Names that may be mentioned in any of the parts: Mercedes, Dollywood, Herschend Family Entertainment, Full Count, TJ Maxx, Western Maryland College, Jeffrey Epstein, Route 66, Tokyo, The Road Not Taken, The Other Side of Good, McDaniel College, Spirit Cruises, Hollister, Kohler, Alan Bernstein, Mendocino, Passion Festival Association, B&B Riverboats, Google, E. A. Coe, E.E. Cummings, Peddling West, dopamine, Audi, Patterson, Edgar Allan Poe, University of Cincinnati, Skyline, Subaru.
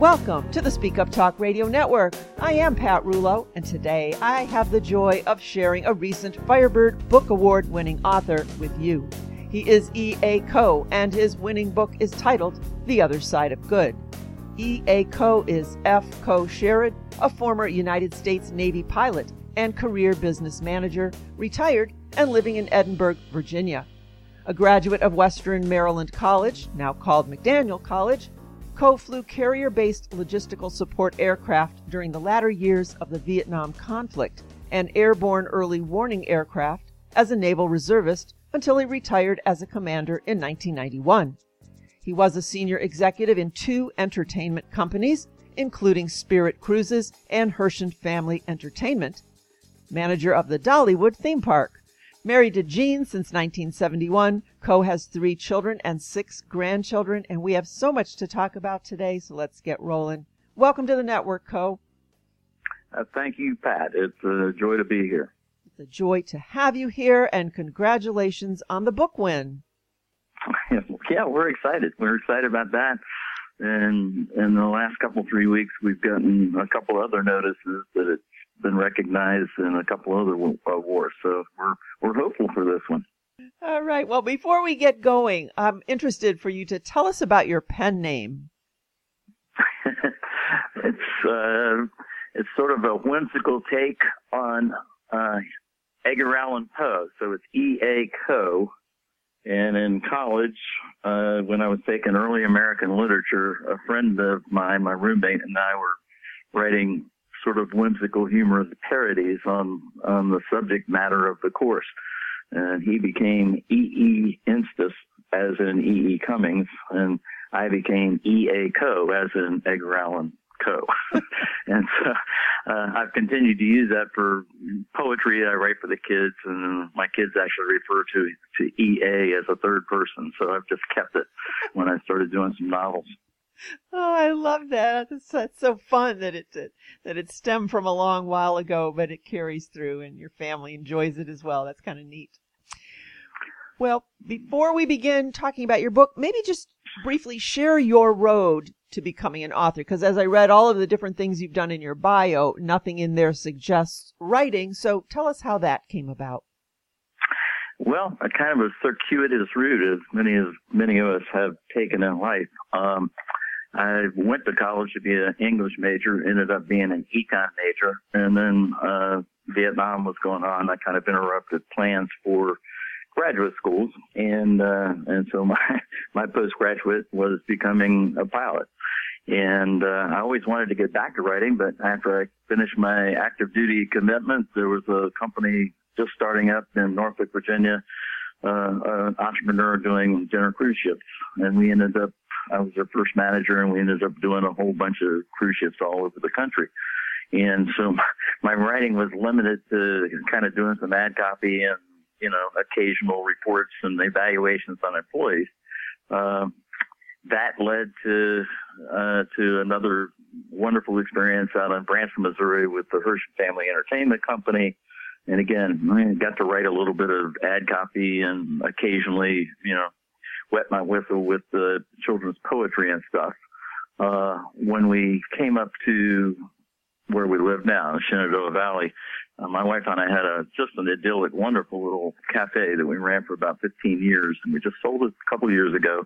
Welcome to the Speak Up Talk Radio Network. I am Pat Rouleau, and today I have the joy of sharing a recent Firebird Book Award-winning author with you. He is E. A. Coe, and his winning book is titled The Other Side of Good. E. A. Coe is F. Coe Sherrod, a former United States Navy pilot and career business manager, retired and living in Edinburgh, Virginia. A graduate of Western Maryland College, now called McDaniel College, Coe flew carrier-based logistical support aircraft during the latter years of the Vietnam conflict and airborne early warning aircraft as a naval reservist until he retired as a commander in 1991. He was a senior executive in two entertainment companies, including Spirit Cruises and Herschend Family Entertainment, manager of the Dollywood theme park. Married to Jean since 1971, Coe has three children and six grandchildren, and we have so much to talk about today, so let's get rolling. Welcome to the network, Coe. Thank you, Pat. It's a joy to be here. It's a joy to have you here, and congratulations on the book win. Yeah, we're excited. We're excited about that. And in the last couple, 3 weeks, we've gotten a couple other notices that it's been recognized in a couple other awards, so we're hopeful for this one. All right. Well, before we get going, I'm interested for you to tell us about your pen name. It's sort of a whimsical take on Edgar Allan Poe, so it's E. A. Coe. And in college, when I was taking early American literature, a friend of mine, my roommate, and I were writing sort of whimsical, humorous parodies on the subject matter of the course. And he became E.E. Instus, as in E.E. Cummings, and I became E. A. Coe, as in Edgar Allan Poe. And so I've continued to use that for poetry I write for the kids, and my kids actually refer to E. A. as a third person, so I've just kept it when I started doing some novels. Oh, I love that. That's so fun that it stemmed from a long while ago, but it carries through and your family enjoys it as well. That's kind of neat. Well, before we begin talking about your book, maybe just briefly share your road to becoming an author, because as I read all of the different things you've done in your bio, nothing in there suggests writing. So tell us how that came about. Well, a kind of a circuitous route, as many of us have taken in life. I went to college to be an English major, ended up being an econ major, and then Vietnam was going on. I kind of interrupted plans for graduate schools, and so my postgraduate was becoming a pilot. And I always wanted to get back to writing, but after I finished my active duty commitment, there was a company just starting up in Norfolk, Virginia, an entrepreneur doing dinner cruise ships, and I was their first manager, and we ended up doing a whole bunch of cruise ships all over the country. And so my writing was limited to kind of doing some ad copy and, occasional reports and evaluations on employees. That led to another wonderful experience out in Branson, Missouri with the Herschend Family Entertainment Company. And again, I got to write a little bit of ad copy and occasionally, wet my whistle with the children's poetry and stuff. When we came up to where we live now, in Shenandoah Valley, my wife and I had just an idyllic, wonderful little cafe that we ran for about 15 years, and we just sold it a couple of years ago.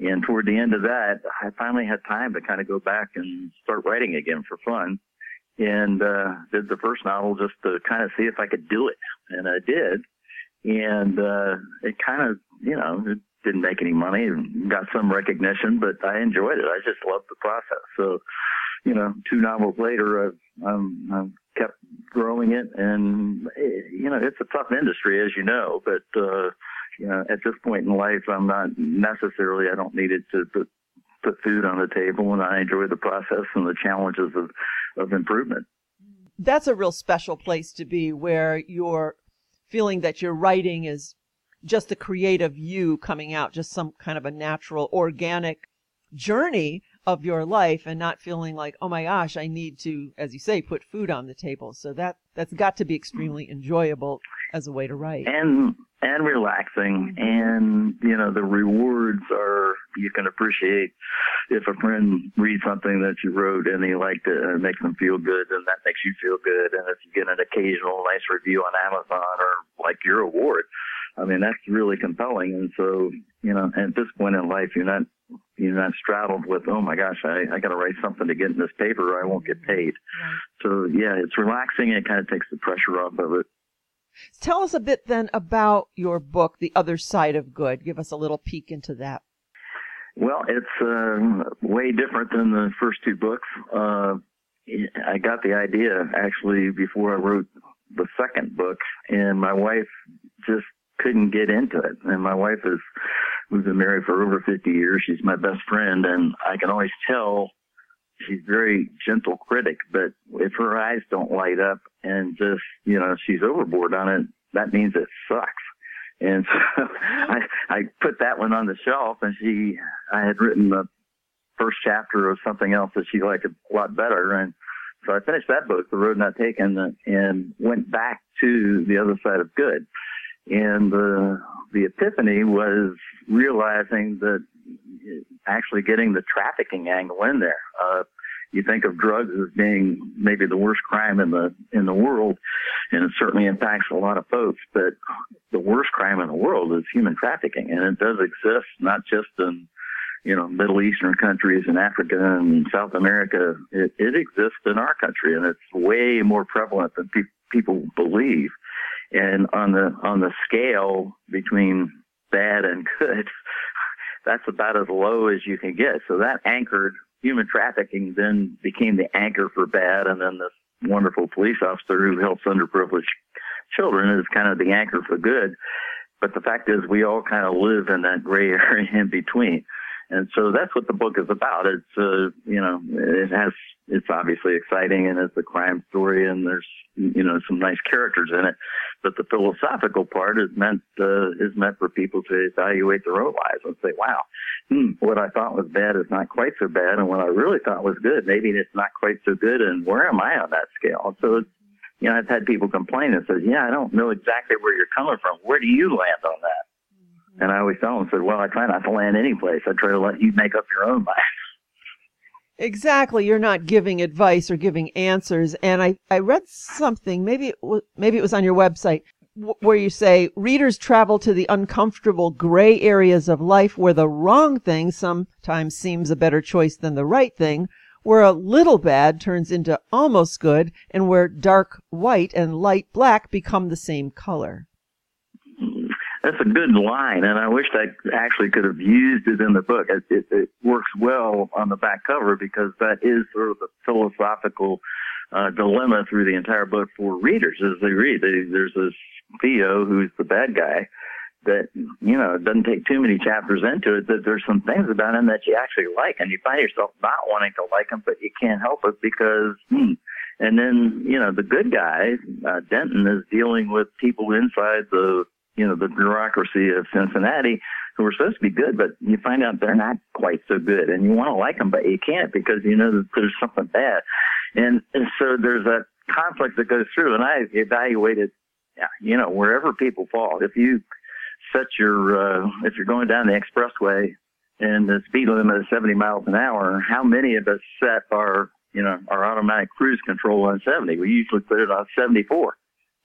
And toward the end of that, I finally had time to kind of go back and start writing again for fun, and did the first novel just to kind of see if I could do it. And I did. And it kind of, it didn't make any money and got some recognition, but I enjoyed it. I just loved the process. So, two novels later, I've kept growing it. And, it's a tough industry, as you know, but, at this point in life, I don't need it to put food on the table, and I enjoy the process and the challenges of improvement. That's a real special place to be, where you're feeling that your writing is just the creative you coming out, just some kind of a natural, organic journey of your life, and not feeling like, oh my gosh, I need to, as you say, put food on the table. So that's got to be extremely enjoyable as a way to write. And relaxing. Mm-hmm. And, the rewards are, you can appreciate if a friend reads something that you wrote and he liked it and it makes them feel good, then that makes you feel good. And if you get an occasional nice review on Amazon or like your award, I mean, that's really compelling. And so, you know, at this point in life, you're not straddled with, oh my gosh, I got to write something to get in this paper or I won't get paid. Right. So yeah, it's relaxing. It kind of takes the pressure off of it. Tell us a bit then about your book, The Other Side of Good. Give us a little peek into that. Well, it's way different than the first two books. I got the idea actually before I wrote the second book, and my wife just couldn't get into it. And my wife is, we've been married for over 50 years. She's my best friend, and I can always tell she's a very gentle critic, but if her eyes don't light up and just, you know, she's overboard on it, that means it sucks. And so I put that one on the shelf, and I had written the first chapter of something else that she liked a lot better. And so I finished that book, The Road Not Taken, and went back to The Other Side of Good. And the epiphany was realizing that actually getting the trafficking angle in there. You think of drugs as being maybe the worst crime in the world, and it certainly impacts a lot of folks, but the worst crime in the world is human trafficking, and it does exist not just in, you know, Middle Eastern countries and Africa and South America. It exists in our country, and it's way more prevalent than people believe. And on the scale between bad and good, that's about as low as you can get. So that anchored human trafficking then became the anchor for bad. And then this wonderful police officer who helps underprivileged children is kind of the anchor for good. But the fact is we all kind of live in that gray area in between. And so that's what the book is about. It's, you know, it's obviously exciting, and it's a crime story, and there's, you know, some nice characters in it. But the philosophical part is meant for people to evaluate their own lives and say, wow, what I thought was bad is not quite so bad. And what I really thought was good, maybe it's not quite so good. And where am I on that scale? So it's, you know, I've had people complain and say, yeah, I don't know exactly where you're coming from. Where do you land on that? And I always tell them, said, well, I try not to land any place. I try to let you make up your own mind. Exactly. You're not giving advice or giving answers. And I read something, maybe it was on your website, where you say, readers travel to the uncomfortable gray areas of life where the wrong thing sometimes seems a better choice than the right thing, where a little bad turns into almost good, and where dark white and light black become the same color. That's a good line, and I wish I actually could have used it in the book. It works well on the back cover because that is sort of the philosophical dilemma through the entire book for readers as they read. There's this Theo who's the bad guy that, you know, it doesn't take too many chapters into it, that there's some things about him that you actually like, and you find yourself not wanting to like him, but you can't help it because, And then, you know, the good guy, Denton, is dealing with people inside the bureaucracy of Cincinnati who are supposed to be good, but you find out they're not quite so good, and you want to like them, but you can't because you know that there's something bad. And so there's a conflict that goes through, and I evaluated, you know, wherever people fall. If you set your, if you're going down the expressway and the speed limit is 70 miles an hour, how many of us set our, you know, our automatic cruise control on 70? We usually put it on 74.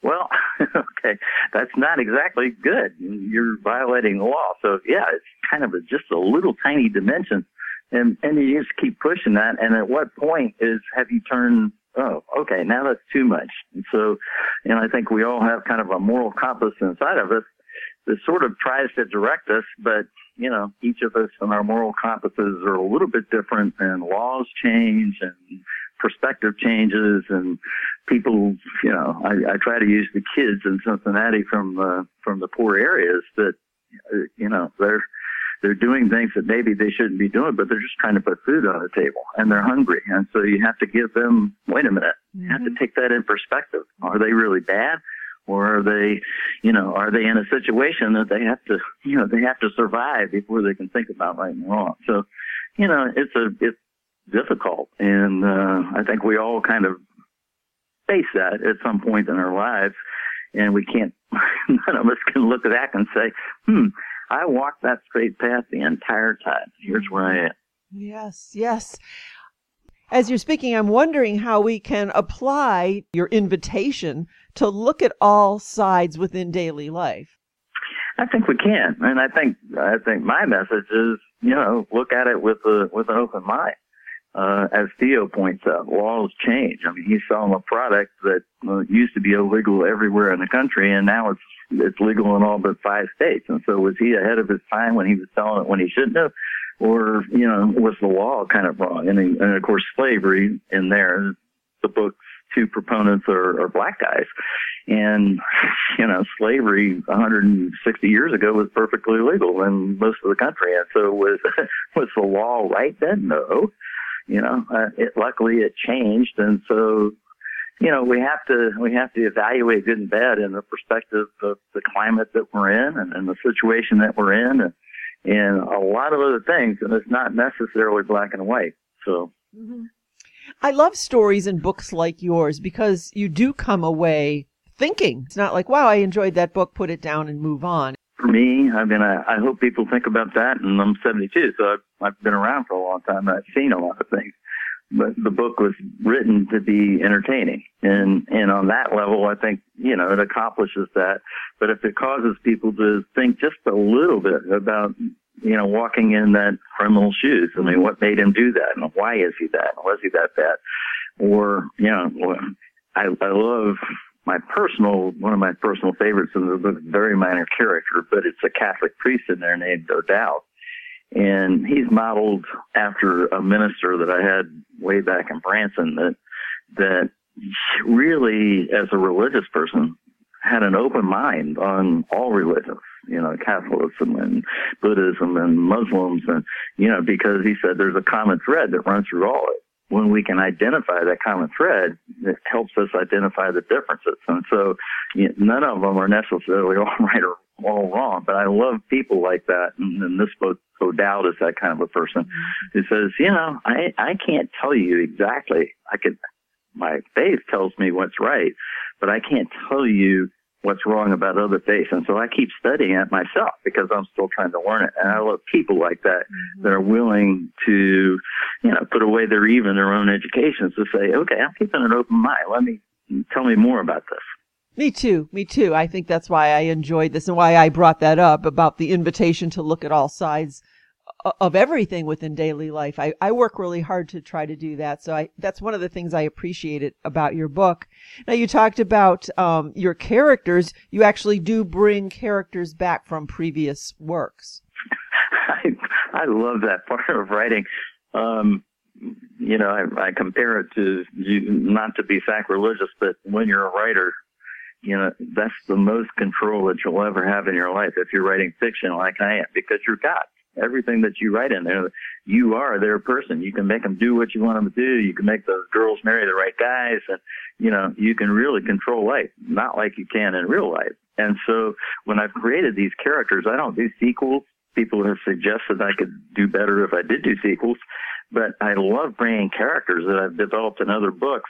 Well, okay, that's not exactly good. You're violating the law. So, yeah, it's kind of just a little tiny dimension. And you just keep pushing that. And at what point have you turned, oh, okay, now that's too much. And so, and I think we all have kind of a moral compass inside of us that sort of tries to direct us. But, you know, each of us and our moral compasses are a little bit different, and laws change and perspective changes, and people, you know, I try to use the kids in Cincinnati from the poor areas that, you know, they're doing things that maybe they shouldn't be doing, but they're just trying to put food on the table, and they're hungry. And so you have to give them, wait a minute, you have to take that in perspective. Are they really bad? Or are they, you know, are they in a situation that they have to, you know, they have to survive before they can think about right and wrong? So, you know, it's difficult. And I think we all kind of face that at some point in our lives. And we can't, none of us can look back and say, I walked that straight path the entire time. Here's where I am. Yes, yes. As you're speaking, I'm wondering how we can apply your invitation to look at all sides within daily life. I think we can, and I think my message is, you know, look at it with an open mind. As Theo points out, laws change. I mean, he's selling a product that used to be illegal everywhere in the country, and now it's legal in all but 5 states. And so, was he ahead of his time when he was selling it when he shouldn't have, or, you know, was the law kind of wrong? And of course, slavery in there. The book's 2 proponents are black guys, and, you know, slavery 160 years ago was perfectly legal in most of the country. And so, was the law right then? No. You know, luckily it changed, and so, you know, we have to evaluate good and bad in the perspective of the climate that we're in and the situation that we're in, and a lot of other things, and it's not necessarily black and white. So, mm-hmm. I love stories and books like yours because you do come away thinking. It's not like, wow, I enjoyed that book, put it down and move on. For me, I mean, I hope people think about that, and I'm 72, so I've been around for a long time. I've seen a lot of things, but the book was written to be entertaining, and on that level, I think, you know, it accomplishes that. But if it causes people to think just a little bit about, you know, walking in that criminal's shoes, I mean, what made him do that, and why is he that, and was he that bad, or, you know, I love. One of my personal favorites in the book, very minor character, but it's a Catholic priest in there named O'Dowd. And he's modeled after a minister that I had way back in Branson that really, as a religious person, had an open mind on all religions, you know, Catholicism and Buddhism and Muslims, and, you know, because he said there's a common thread that runs through all of it. When we can identify that common thread, it helps us identify the differences. And so, you know, none of them are necessarily all right or all wrong, but I love people like that. And in this book, O'Dowd is that kind of a person who says, you know, I can't tell you exactly. My faith tells me what's right, but I can't tell you what's wrong about other faiths. And so I keep studying it myself because I'm still trying to learn it. And I love people like that that are willing to, you know, put away their own educations to say, okay, I'm keeping an open mind. Tell me more about this. Me too. I think that's why I enjoyed this and why I brought that up about the invitation to look at all sides of everything within daily life. I work really hard to try to do that. So that's one of the things I appreciated about your book. Now, you talked about your characters. You actually do bring characters back from previous works. I love that part of writing. You know, I compare it to, not to be sacrilegious, but when you're a writer, you know, that's the most control that you'll ever have in your life if you're writing fiction like I am, because you're God. Everything that you write in there, you are their person. You can make them do what you want them to do. You can make the girls marry the right guys. And, you know, you can really control life, not like you can in real life. And so when I've created these characters, I don't do sequels. People have suggested I could do better if I did do sequels. But I love bringing characters that I've developed in other books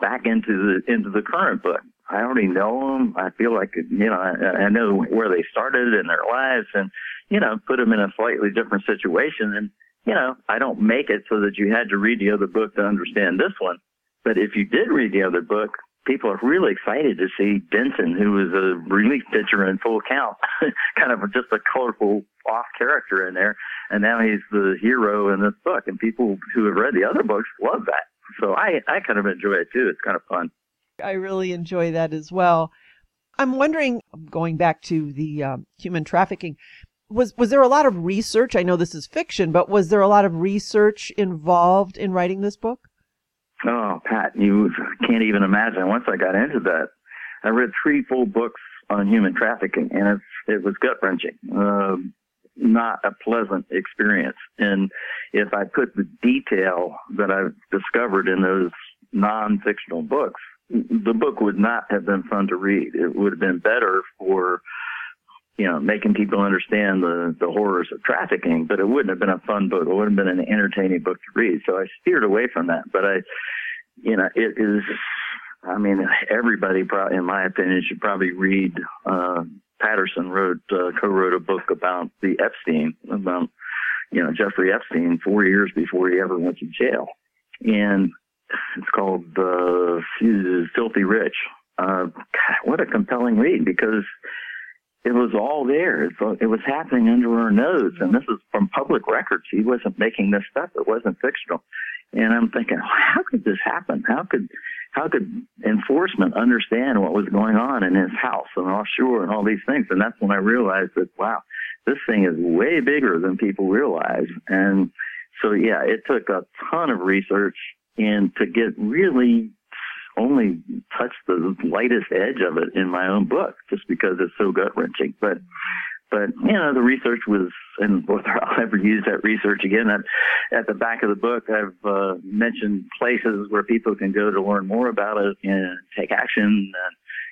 back into the current book. I already know them. I feel like, you know, I know where they started in their lives, and, you know, put them in a slightly different situation. And, you know, I don't make it so that you had to read the other book to understand this one. But if you did read the other book, people are really excited to see Denton, who was a relief pitcher in Full Count, kind of just a colorful off character in there. And now he's the hero in this book. And people who have read the other books love that. So I kind of enjoy it, too. It's kind of fun. I really enjoy that as well. I'm wondering, going back to the human trafficking, was there a lot of research? I know this is fiction, but was there a lot of research involved in writing this book? Oh, Pat, you can't even imagine. Once I got into that, I read 3 full books on human trafficking, and it was gut-wrenching. Not a pleasant experience. And if I put the detail that I've discovered in those non-fictional books, the book would not have been fun to read. It would have been better for, you know, making people understand the horrors of trafficking, but it wouldn't have been a fun book. It wouldn't have been an entertaining book to read. So I steered away from that. But everybody probably, in my opinion, should probably read, Patterson co-wrote a book about the Epstein, about you know, Jeffrey Epstein 4 years before he ever went to jail. And it's called Filthy Rich. God, what a compelling read, because it was all there. It was happening under our nose. And this is from public records. He wasn't making this stuff. It wasn't fictional. And I'm thinking, how could this happen? How could enforcement understand what was going on in his house and offshore and all these things? And that's when I realized that, wow, this thing is way bigger than people realize. And so, yeah, it took a ton of research and to get really only touch the lightest edge of it in my own book, just because it's so gut-wrenching. But you know, the research was, and whether I'll ever use that research again, at the back of the book, I've mentioned places where people can go to learn more about it and take action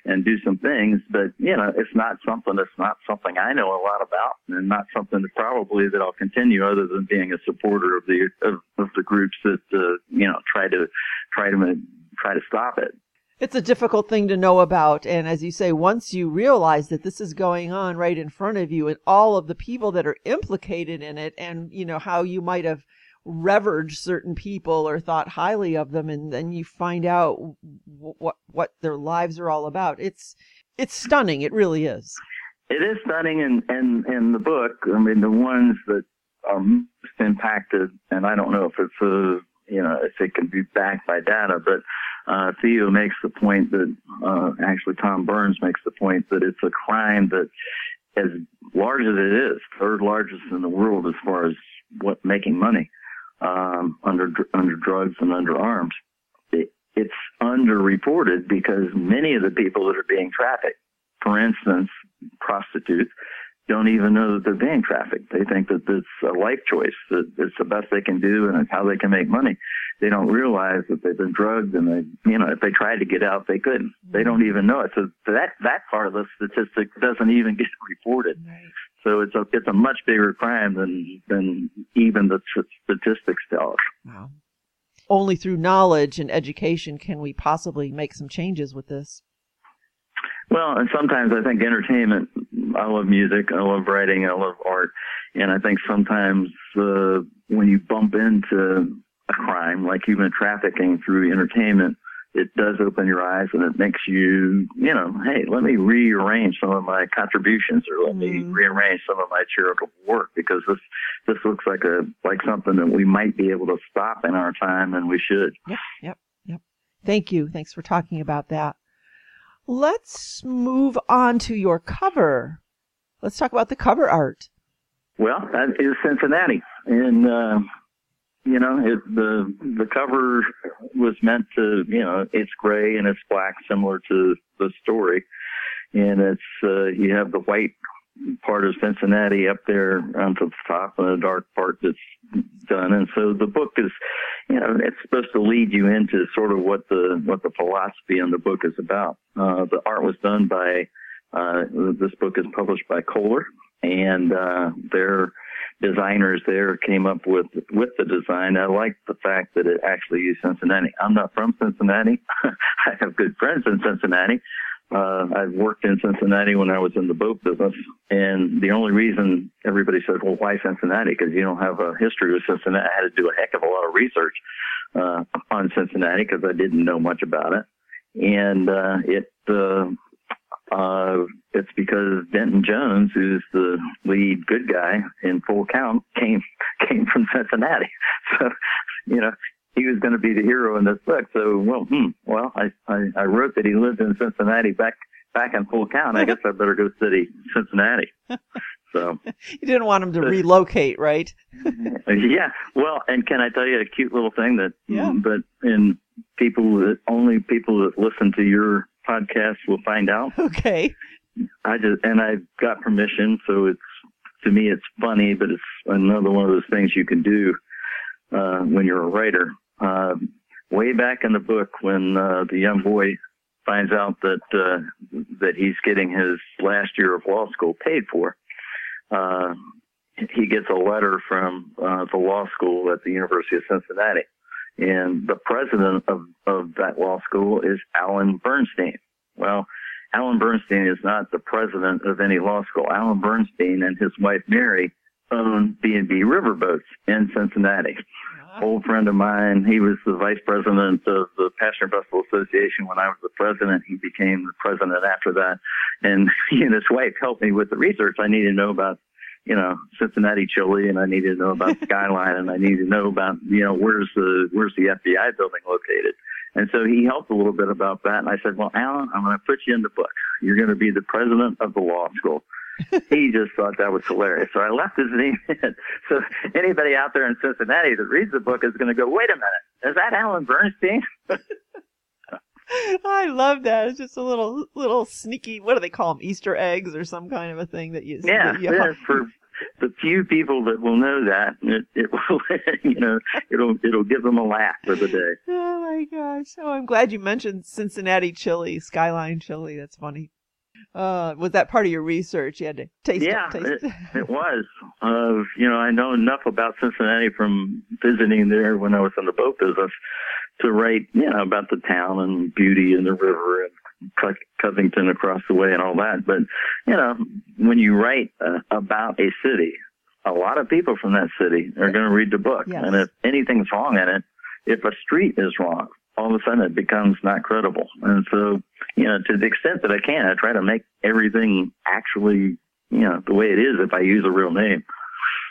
and do some things. But you know, it's not something I know a lot about, and not something that probably that I'll continue, other than being a supporter of the groups that you know try to stop it. It's a difficult thing to know about. And as you say, once you realize that this is going on right in front of you and all of the people that are implicated in it, and you know, how you might have revered certain people or thought highly of them, and then you find out what their lives are all about. It's stunning. It really is. It is stunning. And the book, I mean, the ones that are most impacted, and I don't know if it's if it can be backed by data, but Theo makes the point that, actually Tom Burns makes the point that it's a crime that, as large as it is, third largest in the world as far as what making money, under drugs and under arms, it's underreported because many of the people that are being trafficked, for instance, prostitutes, don't even know that they're being trafficked. They think that it's a life choice, that it's the best they can do and it's how they can make money. They don't realize that they've been drugged, and they, you know, if they tried to get out, they couldn't. They don't even know it. So that part of the statistic doesn't even get reported. Right. So it's a much bigger crime than even the statistics tell us. Wow. Only through knowledge and education can we possibly make some changes with this. Well, and sometimes I think entertainment, I love music, I love writing, I love art, and I think sometimes when you bump into a crime like human trafficking through entertainment, it does open your eyes, and it makes you, you know, hey, let me rearrange some of my contributions, or let me rearrange some of my charitable work, because this looks like something that we might be able to stop in our time, and we should. Yep. Thank you. Thanks for talking about that. Let's move on to your cover. Let's talk about the cover art. Well, that is Cincinnati, and you know, the cover was meant to, you know, it's gray and it's black, similar to the story. And it's, you have the white part of Cincinnati up there onto the top, and the dark part that's done. And so the book is, you know, it's supposed to lead you into sort of what the philosophy in the book is about. The art was done by, this book is published by Kohler, and their designers there came up with the design. I like the fact that it actually used Cincinnati. I'm not from Cincinnati. I have good friends in Cincinnati. I've worked in Cincinnati when I was in the boat business. And the only reason everybody said, well, why Cincinnati? Because you don't have a history with Cincinnati. I had to do a heck of a lot of research on Cincinnati because I didn't know much about it. And it's because Denton Jones, who's the lead good guy in Full Count, came from Cincinnati. So, you know, he was going to be the hero in this book. So, I wrote that he lived in Cincinnati back in Full Count. I guess I better go city Cincinnati. So you didn't want him to relocate, right? Yeah. Well, and can I tell you a cute little thing that? Yeah. But in only people that listen to your podcast will find out. Okay. I got permission, so it's, to me it's funny, but it's another one of those things you can do when you're a writer. Way back in the book, when the young boy finds out that he's getting his last year of law school paid for, he gets a letter from the law school at the University of Cincinnati. And the president of that law school is Alan Bernstein. Well, Alan Bernstein is not the president of any law school. Alan Bernstein and his wife, Mary, owned B&B Riverboats in Cincinnati. Old friend of mine, he was the vice president of the Passion Festival Association when I was the president. He became the president after that. And he and his wife helped me with the research. I needed to know about, you know, Cincinnati Chili, and I needed to know about Skyline, and I needed to know about, you know, where's the FBI building located. And so he helped a little bit about that. And I said, well, Alan, I'm going to put you in the book. You're going to be the president of the law school. He just thought that was hilarious. So I left his name in. So anybody out there in Cincinnati that reads the book is going to go, wait a minute, is that Alan Bernstein? I love that. It's just a little sneaky, what do they call them, Easter eggs or some kind of a thing that you... Yeah, that you for the few people that will know that, it will, you know, it'll give them a laugh for the day. Oh, my gosh. Oh, I'm glad you mentioned Cincinnati chili, Skyline chili. That's funny. Was that part of your research? You had to taste it. It was. You know, I know enough about Cincinnati from visiting there when I was in the boat business to write, you know, about the town and beauty and the river and Covington across the way and all that. But, you know, when you write about a city, a lot of people from that city are going to read the book. Yes. And if anything's wrong in it, if a street is wrong, all of a sudden it becomes not credible. And so, you know, to the extent that I can, I try to make everything actually, you know, the way it is if I use a real name.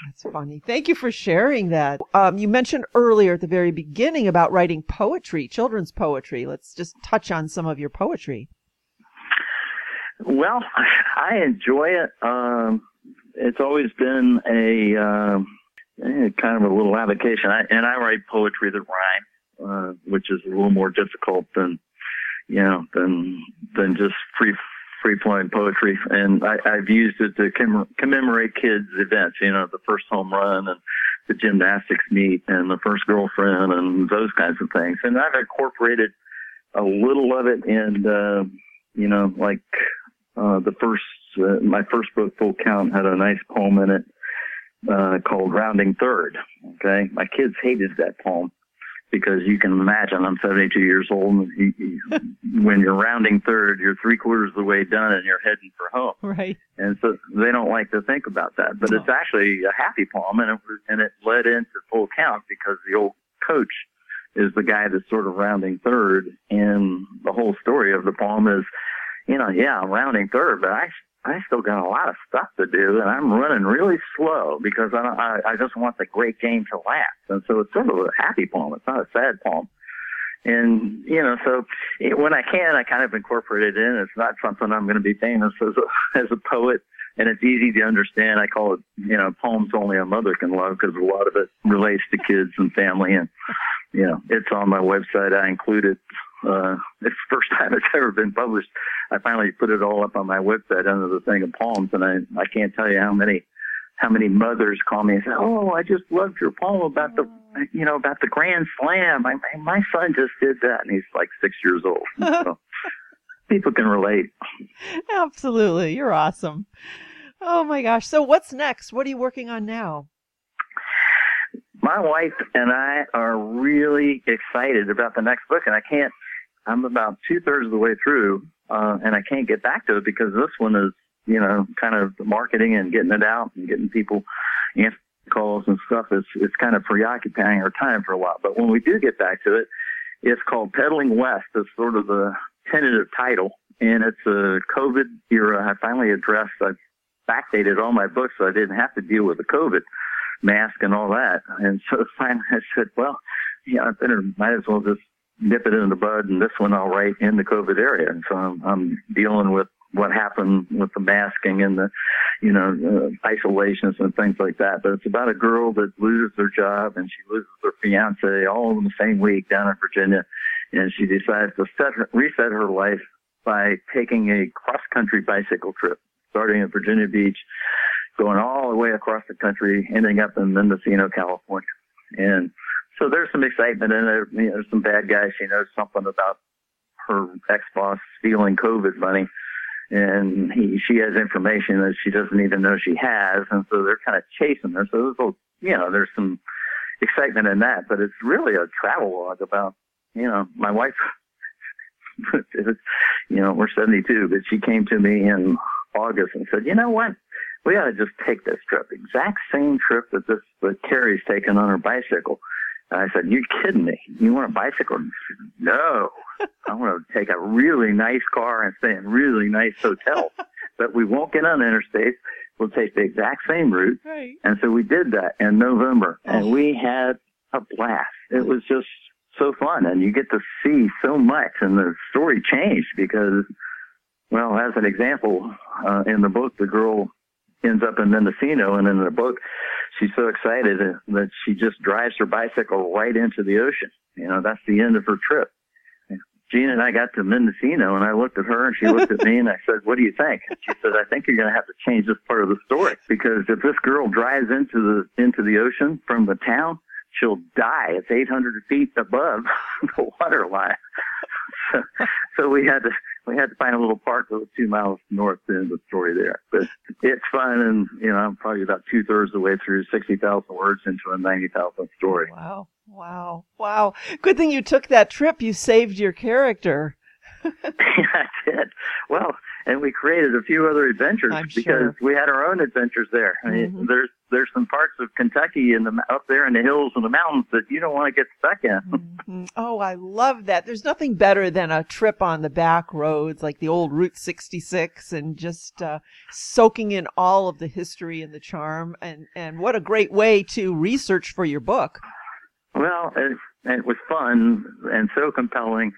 That's funny. Thank you for sharing that. You mentioned earlier at the very beginning about writing poetry, children's poetry. Let's just touch on some of your poetry. Well, I enjoy it. It's always been a kind of a little avocation. I write poetry that rhymes. Which is a little more difficult than just free-flowing poetry. And I've used it to commemorate kids' events, you know, the first home run and the gymnastics meet and the first girlfriend and those kinds of things. And I've incorporated a little of it in, you know, like my first book, Full Count, had a nice poem in it called Rounding Third, okay? My kids hated that poem. Because you can imagine, I'm 72 years old, and when you're rounding third, you're three-quarters of the way done, and you're heading for home. Right. And so they don't like to think about that. But It's actually a happy poem, and it led into Full Count because the old coach is the guy that's sort of rounding third, and the whole story of the poem is, you know, yeah, I'm rounding third, but I still got a lot of stuff to do, and I'm running really slow because I just want the great game to last. And so it's sort of a happy poem. It's not a sad poem. And, you know, so when I can, I kind of incorporate it in. It's not something I'm going to be famous as a poet, and it's easy to understand. I call it, you know, poems only a mother can love because a lot of it relates to kids and family. And, you know, it's on my website. I include it. It's the first time it's ever been published. I finally put it all up on my website under the thing of poems, and I can't tell you how many mothers call me and say, "Oh, I just loved your poem about the Grand Slam. My son just did that, and he's like 6 years old." So people can relate. Absolutely, you're awesome. Oh my gosh! So what's next? What are you working on now? My wife and I are really excited about the next book, and I'm about two-thirds of the way through, and I can't get back to it because this one is, you know, kind of marketing and getting it out and getting people answering calls and stuff. It's kind of preoccupying our time for a while. But when we do get back to it, it's called Peddling West. It's sort of the tentative title, and it's a COVID era. I finally addressed, I backdated all my books so I didn't have to deal with the COVID mask and all that. And so finally I said, well, you know, I might as well just nip it in the bud, and this one I'll write in the COVID area. And so I'm dealing with what happened with the masking and the, you know, isolations and things like that. But it's about a girl that loses her job and she loses her fiance all in the same week down in Virginia. And she decides to reset her life by taking a cross-country bicycle trip, starting at Virginia Beach, going all the way across the country, ending up in Mendocino, California. And so there's some excitement in it. You know, there's some bad guys. She knows something about her ex-boss stealing COVID money, and she has information that she doesn't even know she has, and so they're kind of chasing her. So there's some excitement in that, but it's really a travelogue about, you know, my wife, you know, we're 72, but she came to me in August and said, you know what? we ought to just take this trip, exact same trip that Carrie's taken on her bicycle. And I said, you're kidding me. You want a bicycle? And she said, no, I want to take a really nice car and stay in really nice hotels. But we won't get on the interstate. We'll take the exact same route. Right. And so we did that in November, and we had a blast. It was just so fun, and you get to see so much, and the story changed because, well, as an example, in the book, the girl ends up in Mendocino, and in the book, she's so excited that she just drives her bicycle right into the ocean. You know, that's the end of her trip. Gina and I got to Mendocino, and I looked at her, and she looked at me, and I said, what do you think? And she said, I think you're going to have to change this part of the story, because if this girl drives into the ocean from the town, she'll die. It's 800 feet above the water line. So we had to find a little park that was 2 miles north to end the story there. But it's fun, and you know, I'm probably about 2/3 of the way through 60,000 words into a 90,000 story. Wow. Good thing you took that trip. You saved your character. Yeah, I did. Well, and we created a few other adventures we had our own adventures there. I mean, there's some parts of Kentucky up there in the hills and the mountains that you don't want to get stuck in. Mm-hmm. Oh, I love that. There's nothing better than a trip on the back roads like the old Route 66 and just soaking in all of the history and the charm. And what a great way to research for your book. Well, it was fun and so compelling.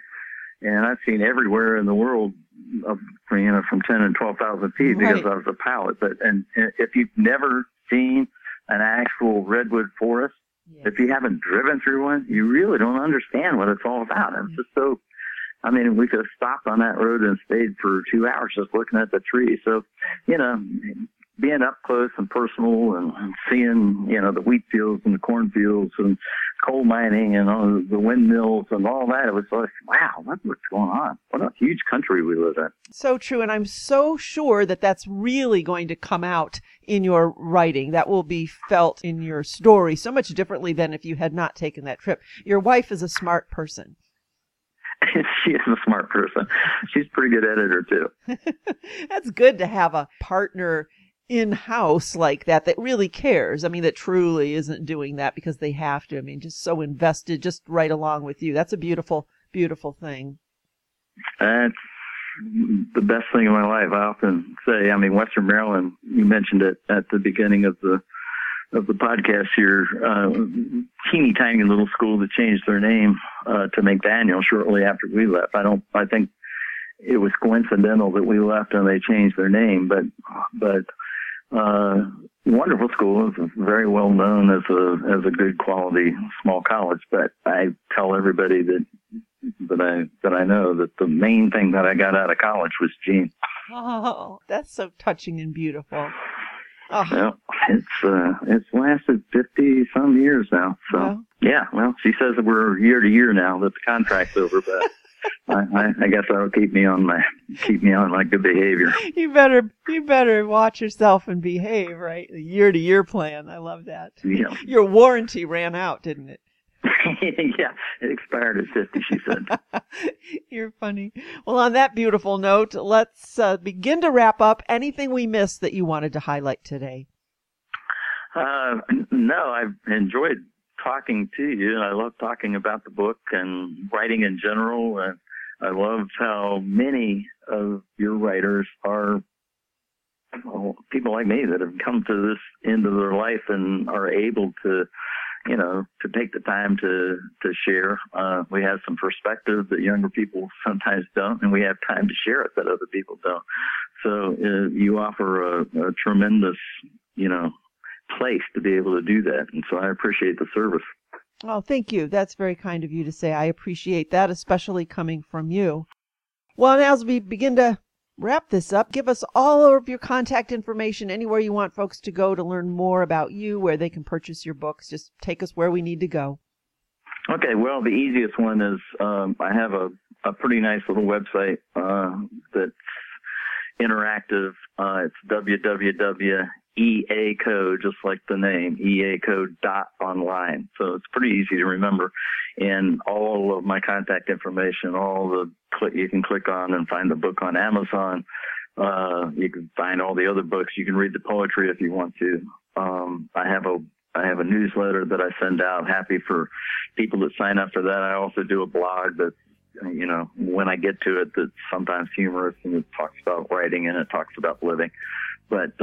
And I've seen everywhere in the world, from 10 and 12,000 feet because I was a pilot. But and if you've never seen an actual redwood forest, if you haven't driven through one, you really don't understand what it's all about. It's just so. I mean, we could have stopped on that road and stayed for 2 hours just looking at the trees. So, you know, being up close and personal and seeing, you know, the wheat fields and the cornfields and coal mining and all the windmills and all that. It was like, wow, what's going on? What a huge country we live in. So true. And I'm so sure that that's really going to come out in your writing. That will be felt in your story so much differently than if you had not taken that trip. Your wife is a smart person. She is a smart person. She's a pretty good editor, too. That's good to have a partner in-house like that really cares. I mean, that truly isn't doing that because they have to. I mean, just so invested, just right along with you. That's a beautiful, beautiful thing. That's the best thing in my life. I often say, I mean, Western Maryland, you mentioned it at the beginning of the podcast here, teeny tiny little school that changed their name to McDaniel shortly after we left. I think it was coincidental that we left and they changed their name, but wonderful school. It's very well known as a good quality small college. But I tell everybody that I know that the main thing that I got out of college was Gene. Oh, that's so touching and beautiful. Oh. Well, it's lasted 50 some years now. So she says that we're year to year now that the contract's over, but. I guess that'll keep me on my good behavior. You better watch yourself and behave, right? The year-to-year plan. I love that. Yeah. Your warranty ran out, didn't it? Yeah, it expired at 50, she said. You're funny. Well, on that beautiful note, let's begin to wrap up. Anything we missed that you wanted to highlight today? No, I've enjoyed talking to you, and I love talking about the book and writing in general. And I love how many of your writers are people like me that have come to this end of their life and are able to, you know, to take the time to share. We have some perspective that younger people sometimes don't, and we have time to share it that other people don't. So you offer a tremendous, you know, place to be able to do that, and so I appreciate the service. Oh, thank you. That's very kind of you to say. I appreciate that, especially coming from you. Well, now as we begin to wrap this up, give us all of your contact information, anywhere you want folks to go to learn more about you, where they can purchase your books. Just take us where we need to go. Okay, well, the easiest one is I have a pretty nice little website that's interactive. It's www. E. A. Coe, just like the name, eacoe.online. So it's pretty easy to remember. And all of my contact information, you can click on and find the book on Amazon. You can find all the other books. You can read the poetry if you want to. I have a newsletter that I send out. Happy for people that sign up for that. I also do a blog that, you know, when I get to it, that's sometimes humorous, and it talks about writing and it talks about living. But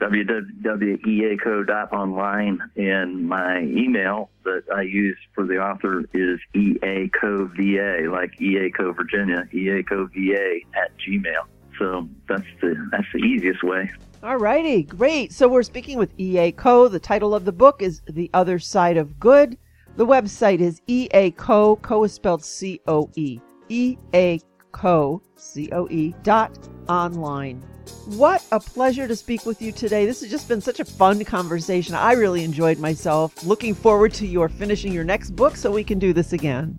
www.eacoe.online, and my email that I use for the author is eacova, like E. A. Coe, Virginia, eacova@gmail.com. So that's the easiest way. All righty, great. So we're speaking with E. A. Coe. The title of the book is The Other Side of Good. The website is E. A. Coe. Coe is spelled C-O-E. E-A-Coe, C-O-E, .online. What a pleasure to speak with you today. This has just been such a fun conversation. I really enjoyed myself. Looking forward to your finishing your next book so we can do this again.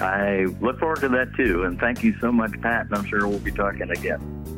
I look forward to that too. And thank you so much, Pat. And I'm sure we'll be talking again.